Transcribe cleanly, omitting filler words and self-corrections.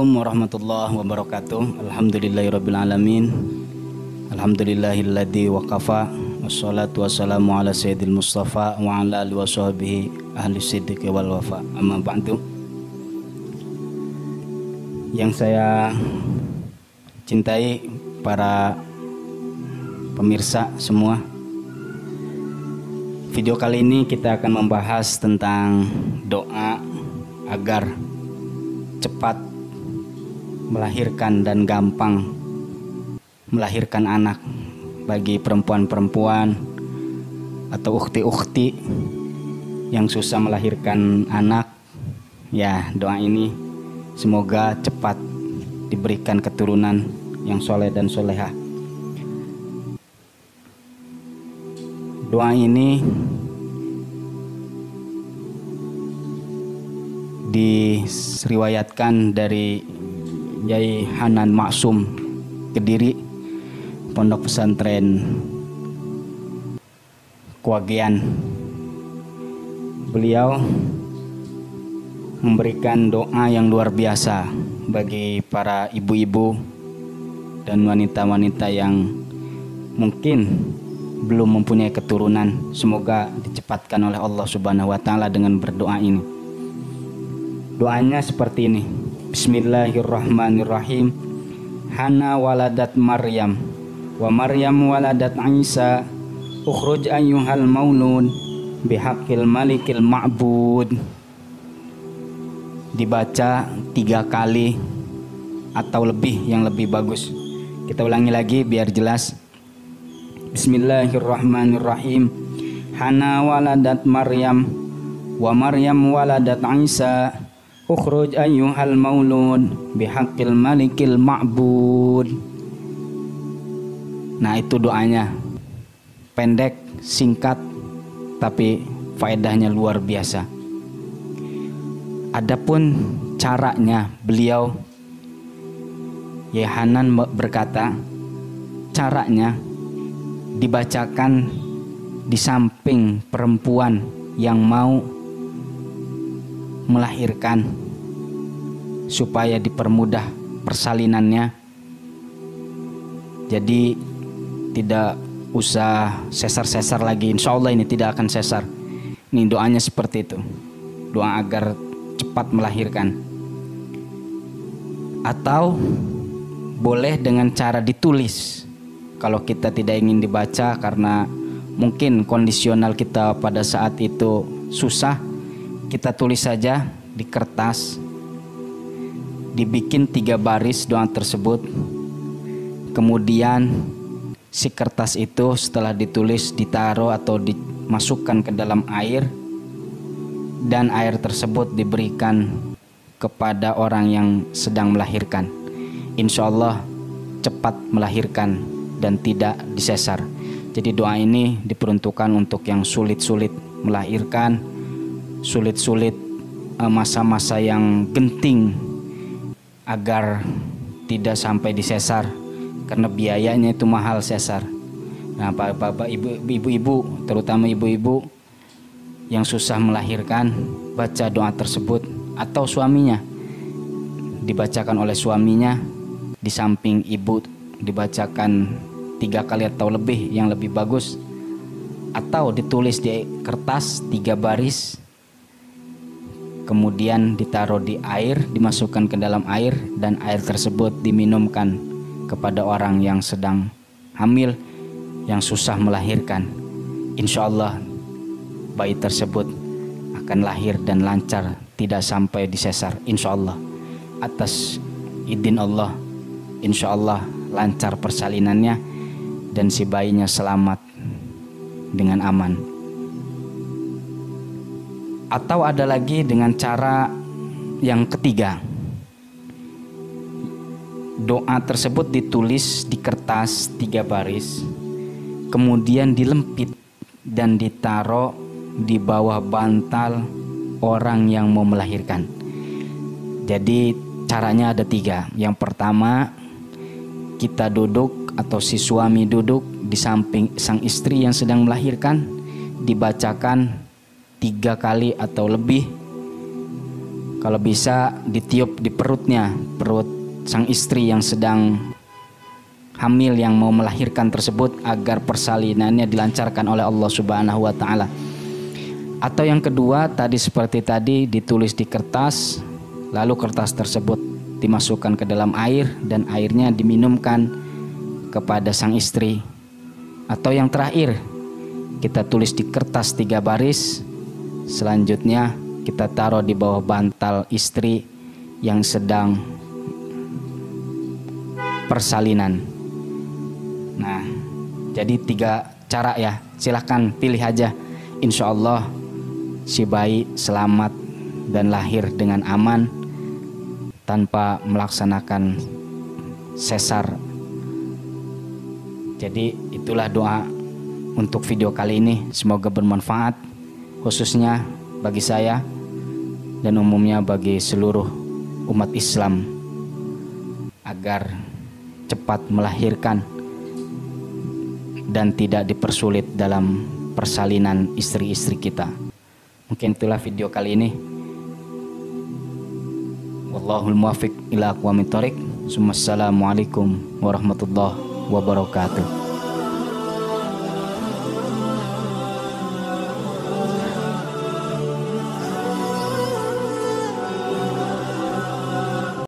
Assalamualaikum warahmatullahi wabarakatuh. Alhamdulillahirrabbilalamin. Alhamdulillahilladzi waqafa. Wassalatu wassalamu ala sayyidil mustafa wa ala alihi wa sahbihi ahli siddiqi wal wafa. Amma ba'du. Yang saya cintai para pemirsa semua, video kali ini kita akan membahas tentang doa agar cepat melahirkan dan gampang melahirkan anak bagi perempuan-perempuan atau ukhti-ukhti yang susah melahirkan anak. Ya, doa ini semoga cepat diberikan keturunan yang soleh dan soleha. Doa ini diriwayatkan dari Yai Hanan Maksum Kediri, Pondok Pesantren Kewagian. Beliau memberikan doa yang luar biasa bagi para ibu-ibu dan wanita-wanita yang mungkin belum mempunyai keturunan. Semoga dicepatkan oleh Allah Subhanahu wa Ta'ala dengan berdoa ini. Doanya seperti ini: Bismillahirrahmanirrahim. Hana waladat Maryam, wa Maryam waladat Isa, ukhruj ayyuhal maulud bihaqqil malikil ma'bud. Dibaca 3 kali atau lebih, yang lebih bagus. Kita ulangi lagi biar jelas. Bismillahirrahmanirrahim. Hana waladat Maryam, wa Maryam waladat Isa, ukhruj ayyuhal maulud bihaqqil malikil ma'bud. Nah, itu doanya pendek, singkat, tapi faedahnya luar biasa. Adapun caranya, beliau Yai Hanan berkata, caranya dibacakan di samping perempuan yang mau melahirkan supaya dipermudah persalinannya. Jadi tidak usah sesar-sesar lagi. Insya Allah ini tidak akan sesar. Ini doanya seperti itu. Doa agar cepat melahirkan. Atau boleh dengan cara ditulis, kalau kita tidak ingin dibaca karena mungkin kondisional kita pada saat itu susah, kita tulis saja di kertas, dibikin 3 baris doa tersebut. Kemudian si kertas itu setelah ditulis ditaruh atau dimasukkan ke dalam air, dan air tersebut diberikan kepada orang yang sedang melahirkan. Insya Allah cepat melahirkan dan tidak disesar. Jadi doa ini diperuntukkan untuk yang sulit-sulit melahirkan, sulit-sulit masa-masa yang genting, agar tidak sampai disesar karena biayanya itu mahal sesar. Nah, bapak-bapak, ibu-ibu, terutama ibu-ibu yang susah melahirkan, baca doa tersebut, atau suaminya, dibacakan oleh suaminya di samping ibu, dibacakan 3 kali atau lebih, yang lebih bagus, atau ditulis di kertas 3 baris, kemudian ditaruh di air, dimasukkan ke dalam air, dan air tersebut diminumkan kepada orang yang sedang hamil, yang susah melahirkan. Insya Allah bayi tersebut akan lahir dan lancar, tidak sampai disesar. Insya Allah, atas izin Allah, insya Allah lancar persalinannya dan si bayinya selamat dengan aman. Atau ada lagi dengan cara yang ketiga, doa tersebut ditulis di kertas 3 baris, kemudian dilempit dan ditaruh di bawah bantal orang yang mau melahirkan. Jadi caranya ada 3. Yang pertama, kita duduk atau si suami duduk di samping sang istri yang sedang melahirkan, dibacakan 3 kali atau lebih, Kalau bisa ditiup di perutnya, perut sang istri yang sedang hamil yang mau melahirkan tersebut, agar persalinannya dilancarkan oleh Allah Subhanahu wa Ta'ala. Atau yang kedua tadi, seperti tadi, ditulis di kertas, lalu kertas tersebut dimasukkan ke dalam air dan airnya diminumkan kepada sang istri. Atau yang terakhir, kita tulis di kertas 3 baris, selanjutnya kita taruh di bawah bantal istri yang sedang persalinan. Nah, jadi 3 cara ya, silahkan pilih aja. Insya Allah si bayi selamat dan lahir dengan aman tanpa melaksanakan sesar. Jadi itulah doa untuk video kali ini, semoga bermanfaat khususnya bagi saya dan umumnya bagi seluruh umat Islam, agar cepat melahirkan dan tidak dipersulit dalam persalinan istri-istri kita. Mungkin itulah video kali ini. Wallahul muwaffiq ila aqwamit thoriq. Assalamualaikum warahmatullahi wabarakatuh.